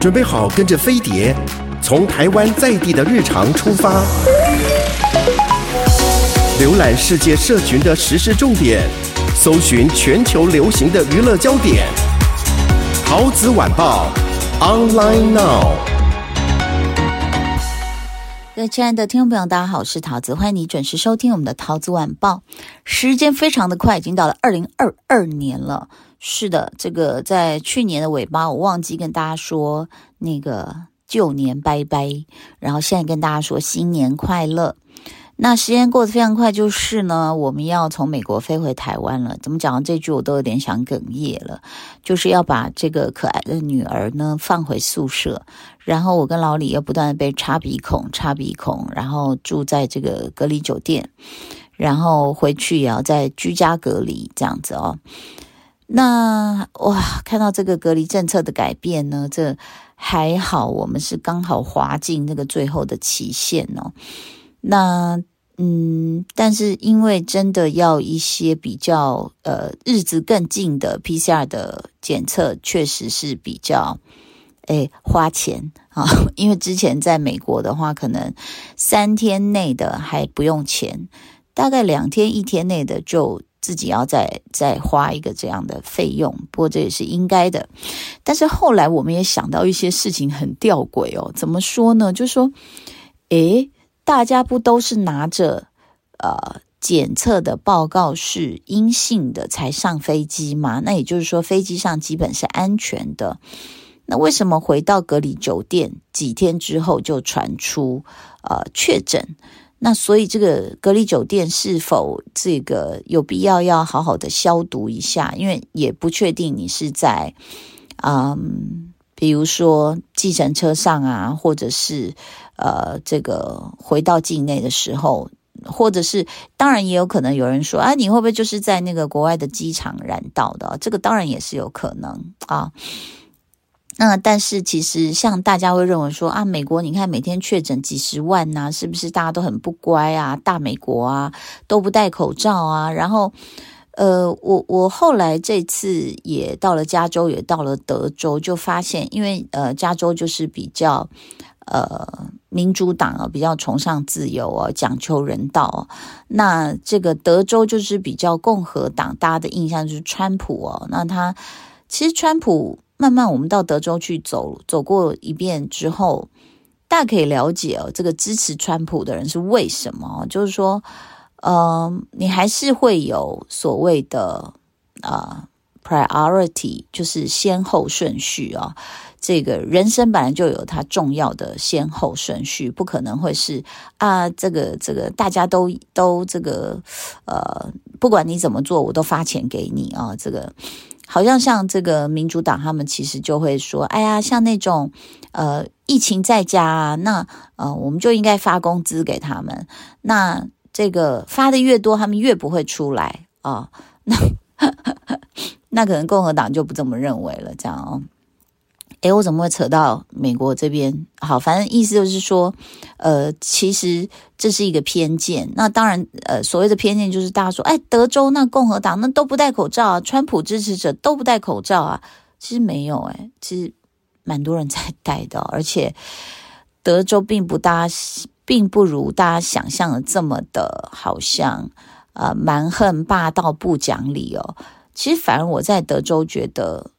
准备好跟着飞碟，从台湾在地的日常出发，浏览世界社群的时事重点，搜寻全球流行的娱乐焦点。陶子晚报 Online Now。各位亲爱的听众朋友，大家好，我是桃子，欢迎你准时收听我们的桃子晚报。时间非常的快，已经到了2022年了。是的，这个在去年的尾巴，我忘记跟大家说那个旧年拜拜，然后现在跟大家说新年快乐。那时间过得非常快，就是呢，我们要从美国飞回台湾了。怎么讲到这句，我都有点想哽咽了。就是要把这个可爱的女儿呢放回宿舍，然后我跟老李又不断的被插鼻孔，然后住在这个隔离酒店，然后回去也要在居家隔离这样子哦。那哇，看到这个隔离政策的改变呢，这还好，我们是刚好滑进那个最后的期限哦。那但是因为真的要一些比较日子更近的 PCR 的检测，确实是比较花钱啊。因为之前在美国的话，可能3天内的还不用钱，大概2天1天内的就自己要再花一个这样的费用，不过这也是应该的。但是后来我们也想到一些事情很吊诡哦，怎么说呢？就说大家不都是拿着检测的报告是阴性的才上飞机吗？那也就是说飞机上基本是安全的。那为什么回到隔离酒店几天之后就传出确诊？那所以这个隔离酒店是否这个有必要要好好的消毒一下？因为也不确定你是在比如说计程车上啊，或者是这个回到境内的时候，或者是当然也有可能有人说你会不会就是在那个国外的机场染到的，这个当然也是有可能啊。那但是其实像大家会认为说美国你看每天确诊几十万啊，是不是大家都很不乖啊，大美国啊都不戴口罩啊，然后我后来这次也到了加州，也到了德州，就发现，因为加州就是比较民主党啊，比较崇尚自由啊，讲求人道啊。那这个德州就是比较共和党，大家的印象就是川普哦。那他其实川普慢慢我们到德州去走过一遍之后，大家可以了解这个支持川普的人是为什么，就是说。你还是会有所谓的priority， 就是先后顺序哦。这个人生本来就有它重要的先后顺序，不可能会是这个大家都这个不管你怎么做，我都发钱给你啊。这个好像这个民主党他们其实就会说，哎呀，像那种疫情在家啊，那我们就应该发工资给他们。那这个发的越多，他们越不会出来啊。那可能共和党就不这么认为了，这样哦。我怎么会扯到美国这边？好，反正意思就是说，其实这是一个偏见。那当然，所谓的偏见就是大家说，德州那共和党那都不戴口罩啊，川普支持者都不戴口罩啊。其实没有其实蛮多人在戴的，而且德州并不如大家想象的这么的好像蛮横霸道不讲理哦。其实反而我在德州觉得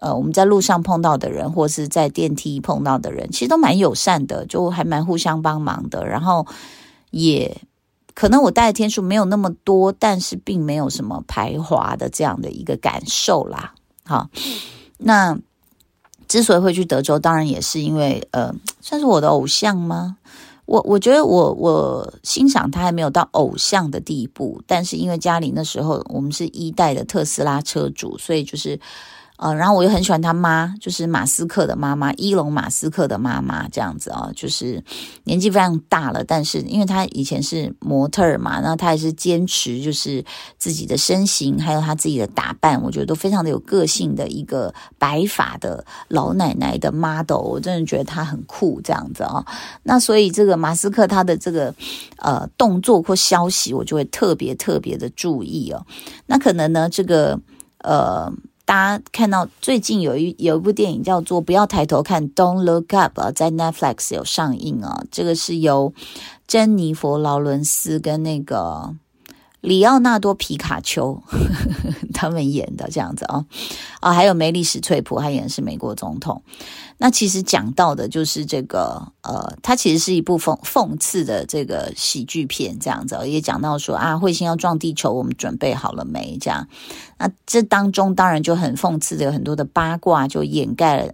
我们在路上碰到的人，或是在电梯碰到的人，其实都蛮友善的，就还蛮互相帮忙的。然后也可能我待的天数没有那么多，但是并没有什么排华的这样的一个感受啦。好，那之所以会去德州，当然也是因为算是我的偶像吗？我觉得我欣赏他还没有到偶像的地步，但是因为家里那时候我们是1代的特斯拉车主，所以就是然后我又很喜欢他妈，就是马斯克的妈妈，伊隆马斯克的妈妈这样子就是年纪非常大了，但是因为他以前是模特嘛，然后他也是坚持就是自己的身形，还有他自己的打扮，我觉得都非常的有个性的一个白发的老奶奶的 model， 我真的觉得他很酷这样子那所以这个马斯克他的这个动作或消息，我就会特别特别的注意那可能呢这个大家看到最近有一部电影叫做《不要抬头看》Don't Look Up 啊，在 Netflix 有上映啊。这个是由珍妮佛·劳伦斯跟那个里奥纳多·皮卡丘他们演的这样子啊、哦、还有梅丽史翠普，他演的是美国总统。那其实讲到的就是这个它其实是一部讽刺的这个喜剧片这样子、哦、也讲到说啊，彗星要撞地球，我们准备好了没这样。那这当中当然就很讽刺的，有很多的八卦就掩盖了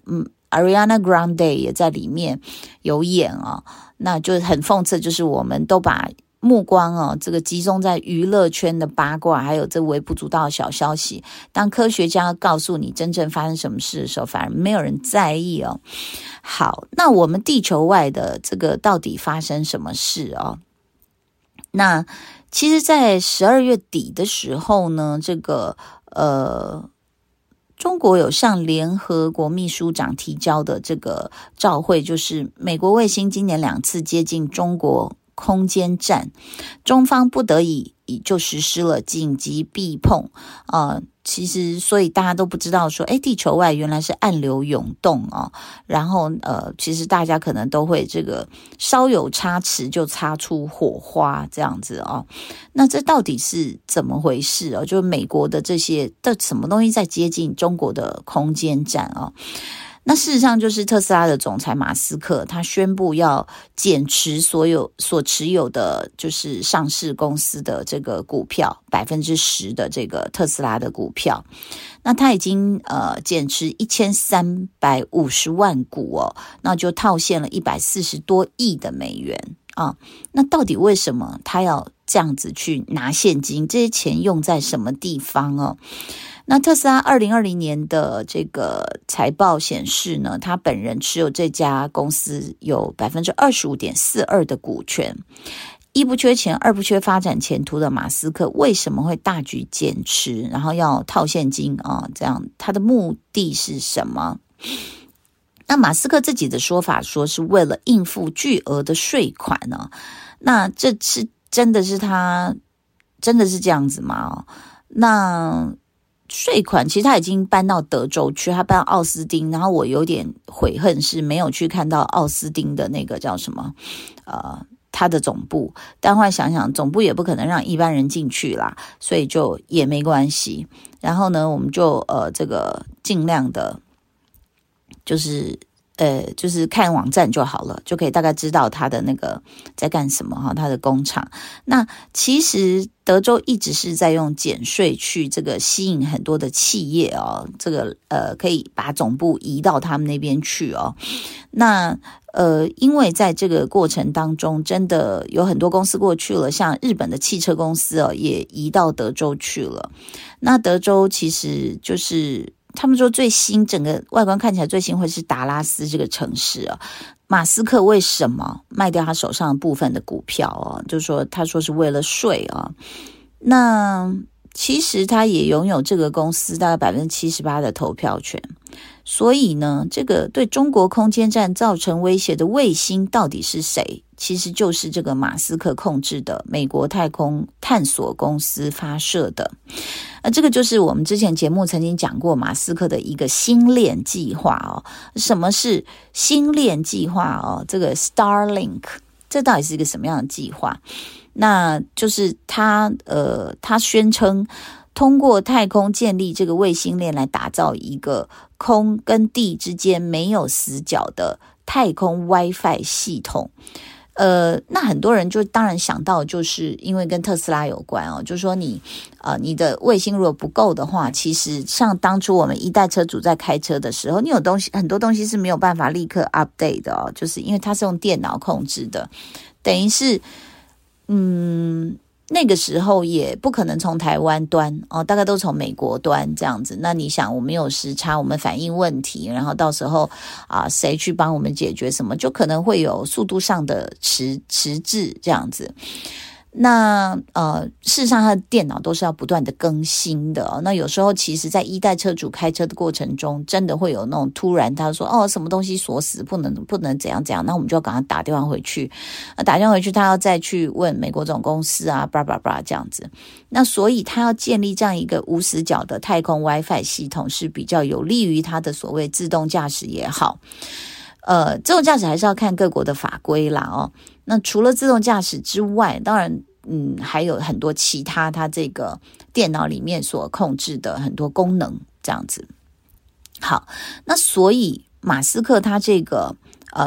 Ariana Grande 也在里面有演啊、哦、那就很讽刺，就是我们都把目光哦，这个集中在娱乐圈的八卦，还有这微不足道的小消息。当科学家告诉你真正发生什么事的时候，反而没有人在意哦。好，那我们地球外的这个到底发生什么事哦？那其实，在12月底的时候呢，这个中国有向联合国秘书长提交的这个照会，就是美国卫星今年2次接近中国空间站，中方不得已就实施了紧急避碰其实所以大家都不知道说地球外原来是暗流涌动哦。然后其实大家可能都会这个稍有差池就擦出火花这样子哦。那这到底是怎么回事哦？就是美国的这些的什么东西在接近中国的空间站哦。那事实上就是特斯拉的总裁马斯克，他宣布要减持所持有的就是上市公司的这个股票 10% 的这个特斯拉的股票。那他已经减持1350万股哦，那就套现了140多亿的美元啊。那到底为什么他要这样子去拿现金？这些钱用在什么地方哦？那特斯拉2020年的这个财报显示呢，他本人持有这家公司有 25.42% 的股权。一不缺钱，二不缺发展前途的马斯克为什么会大举减持，然后要套现金啊？这样他的目的是什么？那马斯克自己的说法说是为了应付巨额的税款呢、啊。那这是真的是这样子吗？那税款其实他已经搬到德州去，他搬到奥斯汀，然后我有点悔恨是没有去看到奥斯汀的那个叫什么他的总部，但后来想想总部也不可能让一般人进去啦，所以就也没关系。然后呢，我们就这个尽量的就是看网站就好了，就可以大概知道他的那个在干什么哈，他的工厂。那其实德州一直是在用减税去这个吸引很多的企业哦，这个可以把总部移到他们那边去哦。那因为在这个过程当中，真的有很多公司过去了，像日本的汽车公司哦，也移到德州去了。那德州其实就是他们说最新整个外观看起来最新会是达拉斯这个城市啊。马斯克为什么卖掉他手上部分的股票啊？就是说他说是为了税啊。那其实他也拥有这个公司大概 78% 的投票权，所以呢，这个对中国空间站造成威胁的卫星到底是谁？其实就是这个马斯克控制的美国太空探索公司发射的。这个就是我们之前节目曾经讲过马斯克的一个星链计划哦。什么是星链计划哦？这个 Starlink 这到底是一个什么样的计划？那就是他宣称通过太空建立这个卫星链来打造一个空跟地之间没有死角的太空 Wi-Fi 系统。那很多人就当然想到，就是因为跟特斯拉有关哦，就是说你的卫星如果不够的话，其实像当初我们一代车主在开车的时候，你有东西很多东西是没有办法立刻 update 的哦，就是因为它是用电脑控制的，等于是那个时候也不可能从台湾端哦，大概都从美国端这样子。那你想，我们有时差，我们反映问题，然后到时候谁去帮我们解决什么，就可能会有速度上的迟滞这样子。那事实上它的电脑都是要不断的更新的哦。那有时候其实在一代车主开车的过程中，真的会有那种突然他说什么东西锁死，不能怎样怎样，那我们就要赶快打电话回去。打电话回去他要再去问美国总公司啊，巴拉巴拉这样子。那所以他要建立这样一个无死角的太空 WiFi 系统是比较有利于他的所谓自动驾驶也好。自动驾驶还是要看各国的法规啦哦。那除了自动驾驶之外，当然还有很多其他它这个电脑里面所控制的很多功能这样子。好，那所以马斯克他这个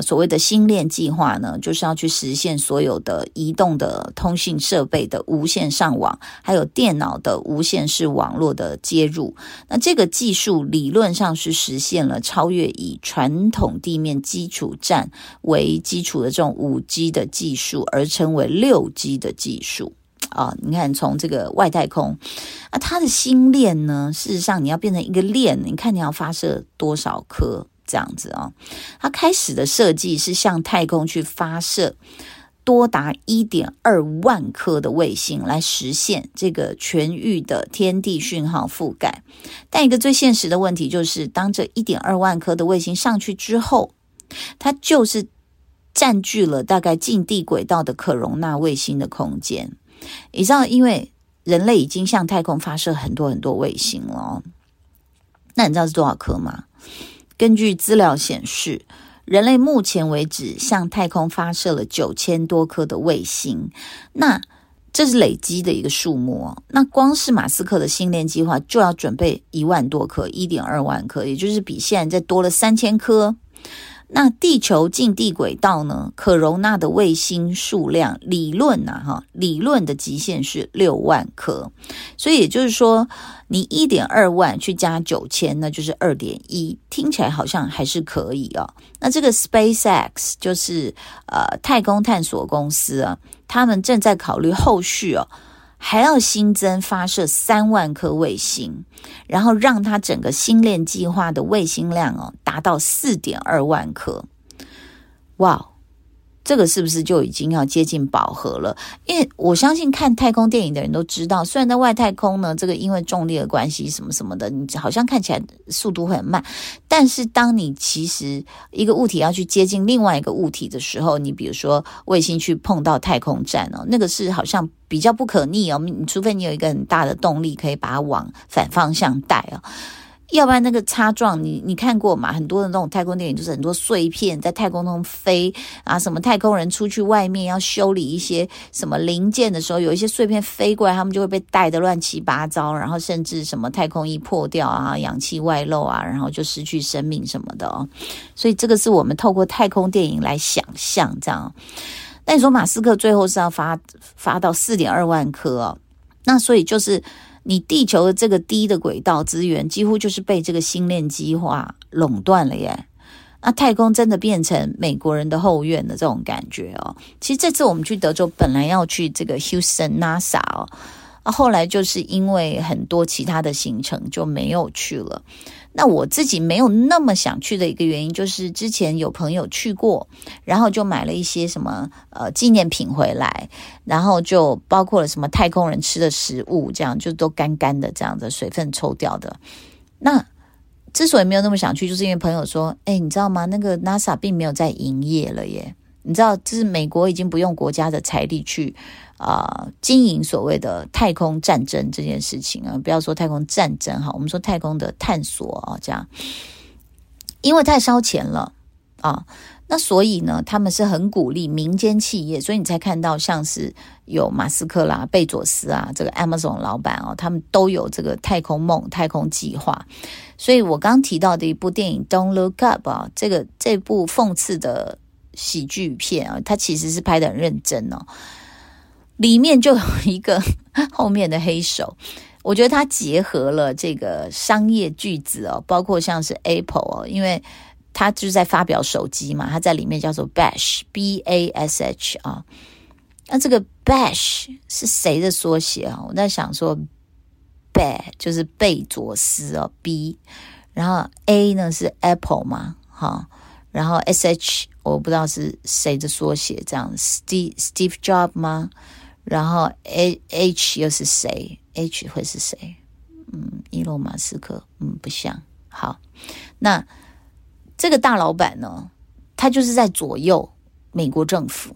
所谓的星链计划呢，就是要去实现所有的移动的通信设备的无线上网，还有电脑的无线式网络的接入。那这个技术理论上是实现了超越以传统地面基础站为基础的这种 5G 的技术，而成为 6G 的技术。你看从这个外太空它的星链呢，事实上你要变成一个链，你看你要发射多少颗这样子哦。它开始的设计是向太空去发射多达 1.2 万颗的卫星，来实现这个全域的天地讯号覆盖。但一个最现实的问题就是，当这 1.2 万颗的卫星上去之后，它就是占据了大概近地轨道的可容纳卫星的空间。你知道，因为人类已经向太空发射很多很多卫星了哦，那你知道是多少颗吗？根据资料显示，人类目前为止向太空发射了9000多颗的卫星，那这是累积的一个数目哦。那光是马斯克的星链计划就要准备1万多颗， 1.2 万颗，也就是比现在再多了3000颗。那地球近地轨道呢，可容纳的卫星数量理论的极限是6万颗，所以也就是说你 1.2 万去加9000，那就是 2.1， 听起来好像还是可以哦。那这个 SpaceX 就是太空探索公司啊，他们正在考虑后续哦还要新增发射3万颗卫星，然后让它整个星链计划的卫星量达到 4.2 万颗。哇，这个是不是就已经要接近饱和了？因为我相信看太空电影的人都知道，虽然在外太空呢，这个因为重力的关系什么什么的，你好像看起来速度很慢，但是当你其实一个物体要去接近另外一个物体的时候，你比如说卫星去碰到太空站哦，那个是好像比较不可逆哦，你除非你有一个很大的动力可以把它往反方向带哦，要不然那个擦撞你看过嘛？很多的那种太空电影就是很多碎片在太空中飞啊，什么太空人出去外面要修理一些什么零件的时候，有一些碎片飞过来，他们就会被带得乱七八糟，然后甚至什么太空衣破掉啊，氧气外漏啊，然后就失去生命什么的哦。所以这个是我们透过太空电影来想象这样。那你说马斯克最后是要发到 4.2 万颗哦，那所以就是你地球的这个低的轨道资源几乎就是被这个星链计划垄断了耶。那太空真的变成美国人的后院的这种感觉哦。其实这次我们去德州本来要去这个 Houston NASA 哦，后来就是因为很多其他的行程就没有去了。那我自己没有那么想去的一个原因，就是之前有朋友去过，然后就买了一些什么纪念品回来，然后就包括了什么太空人吃的食物，这样就都干干的这样子，水分抽掉的。那之所以没有那么想去，就是因为朋友说，你知道吗？那个 NASA 并没有在营业了耶。你知道，就是美国已经不用国家的财力去经营所谓的太空战争这件事情啊，不要说太空战争哈，我们说太空的探索啊，这样，因为太烧钱了啊。那所以呢，他们是很鼓励民间企业，所以你才看到像是有马斯克啦、贝佐斯啊，这个 Amazon 老板哦，他们都有这个太空梦、太空计划。所以我刚提到的一部电影《Don't Look Up》啊，这部讽刺的喜剧片啊，它其实是拍得很认真哦。里面就有一个后面的黑手，我觉得它结合了这个商业巨子哦，包括像是 Apple 哦，因为它就是在发表手机嘛，它在里面叫做 Bash，BASH 啊。那这个 Bash 是谁的缩写啊？我在想说 ，B 就是贝佐斯哦 ，B， 然后 A 呢是 Apple 嘛，哈。然后 SH 我不知道是谁的缩写，这样 Steve Jobs 吗？然后 H 又是谁 ？H 会是谁？伊隆马斯克，不像。好，那这个大老板呢，他就是在左右美国政府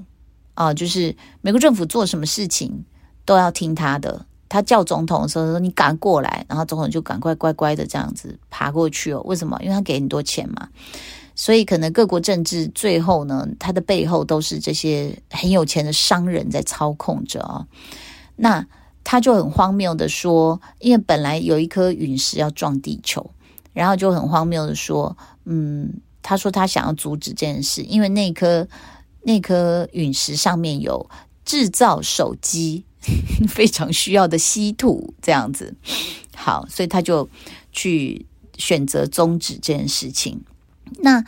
啊，就是美国政府做什么事情都要听他的。他叫总统的时候说：“你赶过来。”然后总统就赶快乖乖的这样子爬过去哦。为什么？因为他给很多钱嘛。所以可能各国政治最后呢，他的背后都是这些很有钱的商人在操控着哦。那他就很荒谬的说，因为本来有一颗陨石要撞地球，然后就很荒谬的说，他说他想要阻止这件事，因为那颗陨石上面有制造手机非常需要的稀土这样子。好，所以他就去选择终止这件事情。那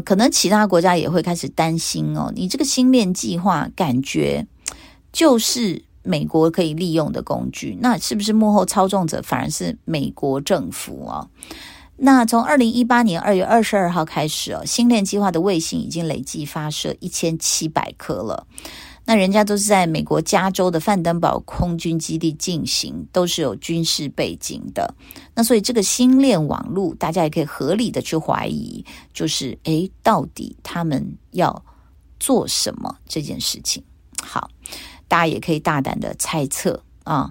可能其他国家也会开始担心哦，你这个星链计划感觉就是美国可以利用的工具，那是不是幕后操纵者反而是美国政府哦？那从2018年2月22号开始哦，星链计划的卫星已经累计发射1700颗了。那人家都是在美国加州的范登堡空军基地进行，都是有军事背景的。那所以这个星链网络，大家也可以合理的去怀疑，就是到底他们要做什么这件事情。好，大家也可以大胆的猜测啊。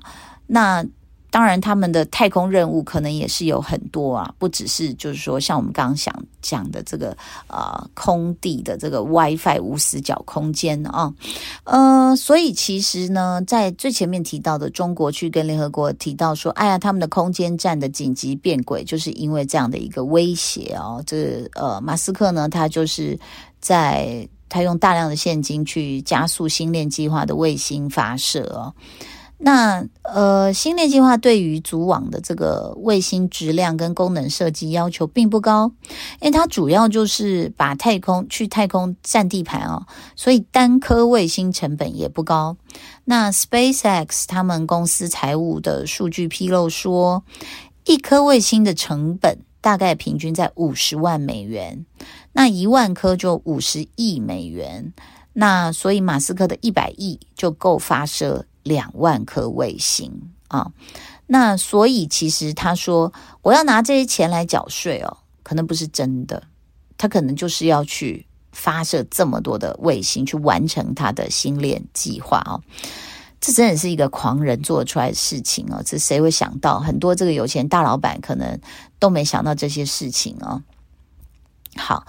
那当然他们的太空任务可能也是有很多啊，不只是就是说像我们刚刚想讲的这个空地的这个 Wi-Fi 无死角空间啊，所以其实呢，在最前面提到的中国去跟联合国提到说，他们的空间站的紧急变轨就是因为这样的一个威胁哦。马斯克呢，他就是他用大量的现金去加速星链计划的卫星发射哦。那星链计划对于组网的这个卫星质量跟功能设计要求并不高，因为它主要就是把太空占地盘哦，所以单颗卫星成本也不高。那 SpaceX 他们公司财务的数据披露说，一颗卫星的成本大概平均在$500万，那1万颗就$50亿。那所以马斯克的100亿就够发射2万颗卫星啊。那所以其实他说我要拿这些钱来缴税哦，可能不是真的，他可能就是要去发射这么多的卫星去完成他的星链计划哦。这真的是一个狂人做出来的事情哦，这谁会想到？很多这个有钱大老板可能都没想到这些事情哦。好，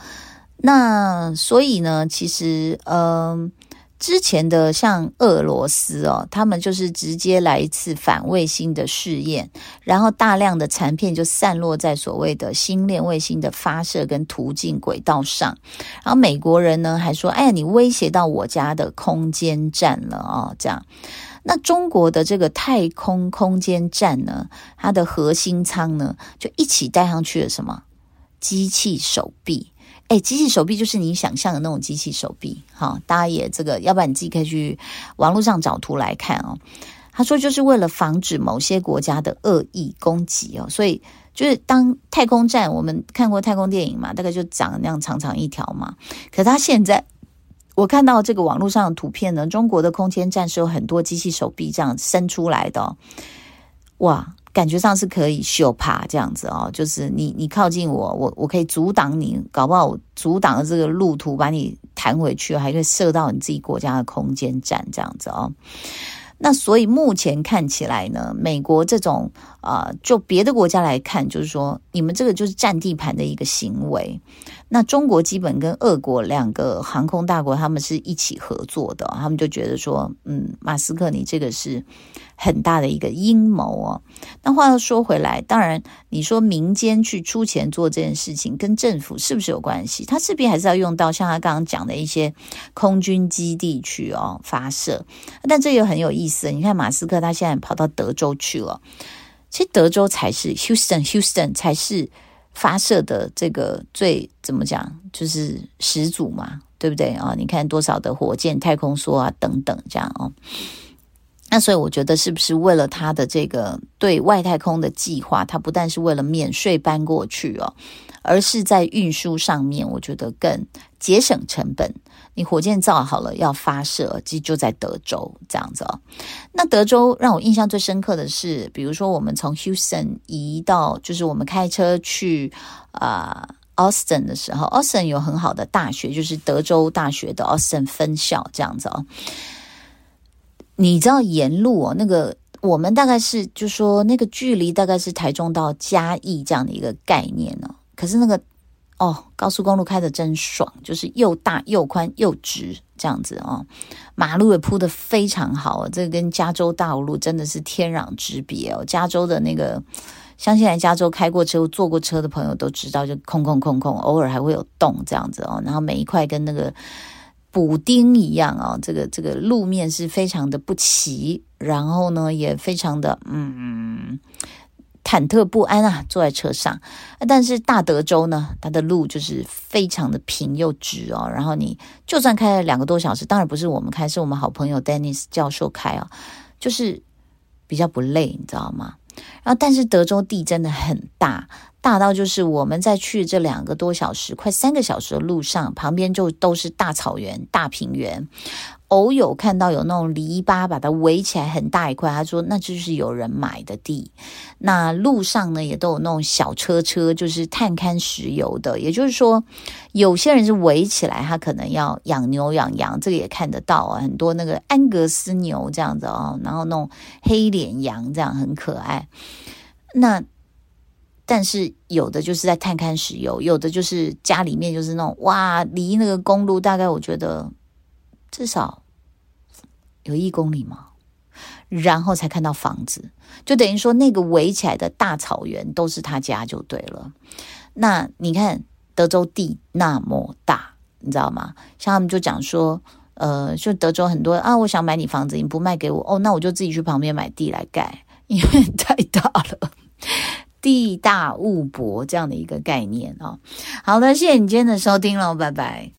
那所以呢，其实之前的像俄罗斯哦，他们就是直接来一次反卫星的试验，然后大量的残片就散落在所谓的星链卫星的发射跟途径轨道上。然后美国人呢还说，你威胁到我家的空间站了哦，这样。那中国的这个太空空间站呢，它的核心舱呢就一起带上去了什么？机器手臂。机器手臂就是你想象的那种机器手臂，好，大家也要不然你自己可以去网络上找图来看哦。他说就是为了防止某些国家的恶意攻击哦，所以就是当太空站，我们看过太空电影嘛，大概就长那样长长一条嘛。可他现在我看到这个网络上的图片呢，中国的空间站是有很多机器手臂这样伸出来的哦，哇！感觉上是可以秀爬这样子哦，就是你靠近我，我可以阻挡你，搞不好我阻挡了这个路途把你弹回去，还可以射到你自己国家的空间站这样子哦。那所以目前看起来呢，美国这种就别的国家来看，就是说你们这个就是占地盘的一个行为。那中国基本跟俄国两个航空大国他们是一起合作的，他们就觉得说马斯克你这个是很大的一个阴谋哦。那话又说回来，当然你说民间去出钱做这件事情跟政府是不是有关系？他势必还是要用到像他刚刚讲的一些空军基地去发射。但这也很有意思，你看马斯克他现在跑到德州去了，其实德州才是 Houston 才是发射的这个最怎么讲就是始祖嘛，对不对啊？你看多少的火箭太空梭啊等等这样哦。那所以我觉得是不是为了他的这个对外太空的计划，他不但是为了免税搬过去哦，而是在运输上面，我觉得更节省成本。你火箭造好了要发射，其实就在德州这样子哦。那德州让我印象最深刻的是，比如说我们从 Houston 移到，就是我们开车去Austin 的时候， Austin 有很好的大学，就是德州大学的 Austin 分校这样子哦。你知道沿路哦，那个我们大概是就说那个距离大概是台中到嘉义这样的一个概念哦。可是那个高速公路开得真爽，就是又大又宽又直这样子哦，马路也铺得非常好，这个跟加州大路真的是天壤之别哦。加州的那个，相信来加州开过车、坐过车的朋友都知道，就空，偶尔还会有洞这样子哦。然后每一块跟那个补丁一样哦，这个路面是非常的不齐，然后呢也非常的忐忑不安啊，坐在车上。但是大德州呢，它的路就是非常的平又直哦，然后你就算开了2个多小时，当然不是我们开，是我们好朋友 Dennis 教授开哦，就是比较不累，你知道吗？然后但是德州地真的很大到就是我们在去这2个多小时快3个小时的路上，旁边就都是大草原、大平原，偶有看到有那种篱笆把它围起来很大一块，他说那就是有人买的地。那路上呢也都有那种小车，就是探勘石油的，也就是说有些人是围起来，他可能要养牛养羊，这个也看得到啊，很多那个安格斯牛这样子哦，然后那种黑脸羊这样很可爱。那但是有的就是在探勘石油，有的就是家里面就是那种哇，离那个公路大概我觉得至少有1公里嘛，然后才看到房子，就等于说那个围起来的大草原都是他家就对了。那你看德州地那么大，你知道吗？像他们就讲说就德州很多啊，我想买你房子你不卖给我，那我就自己去旁边买地来盖，因为太大了，地大物博这样的一个概念哦。好的，谢谢你今天的收听咯，拜拜。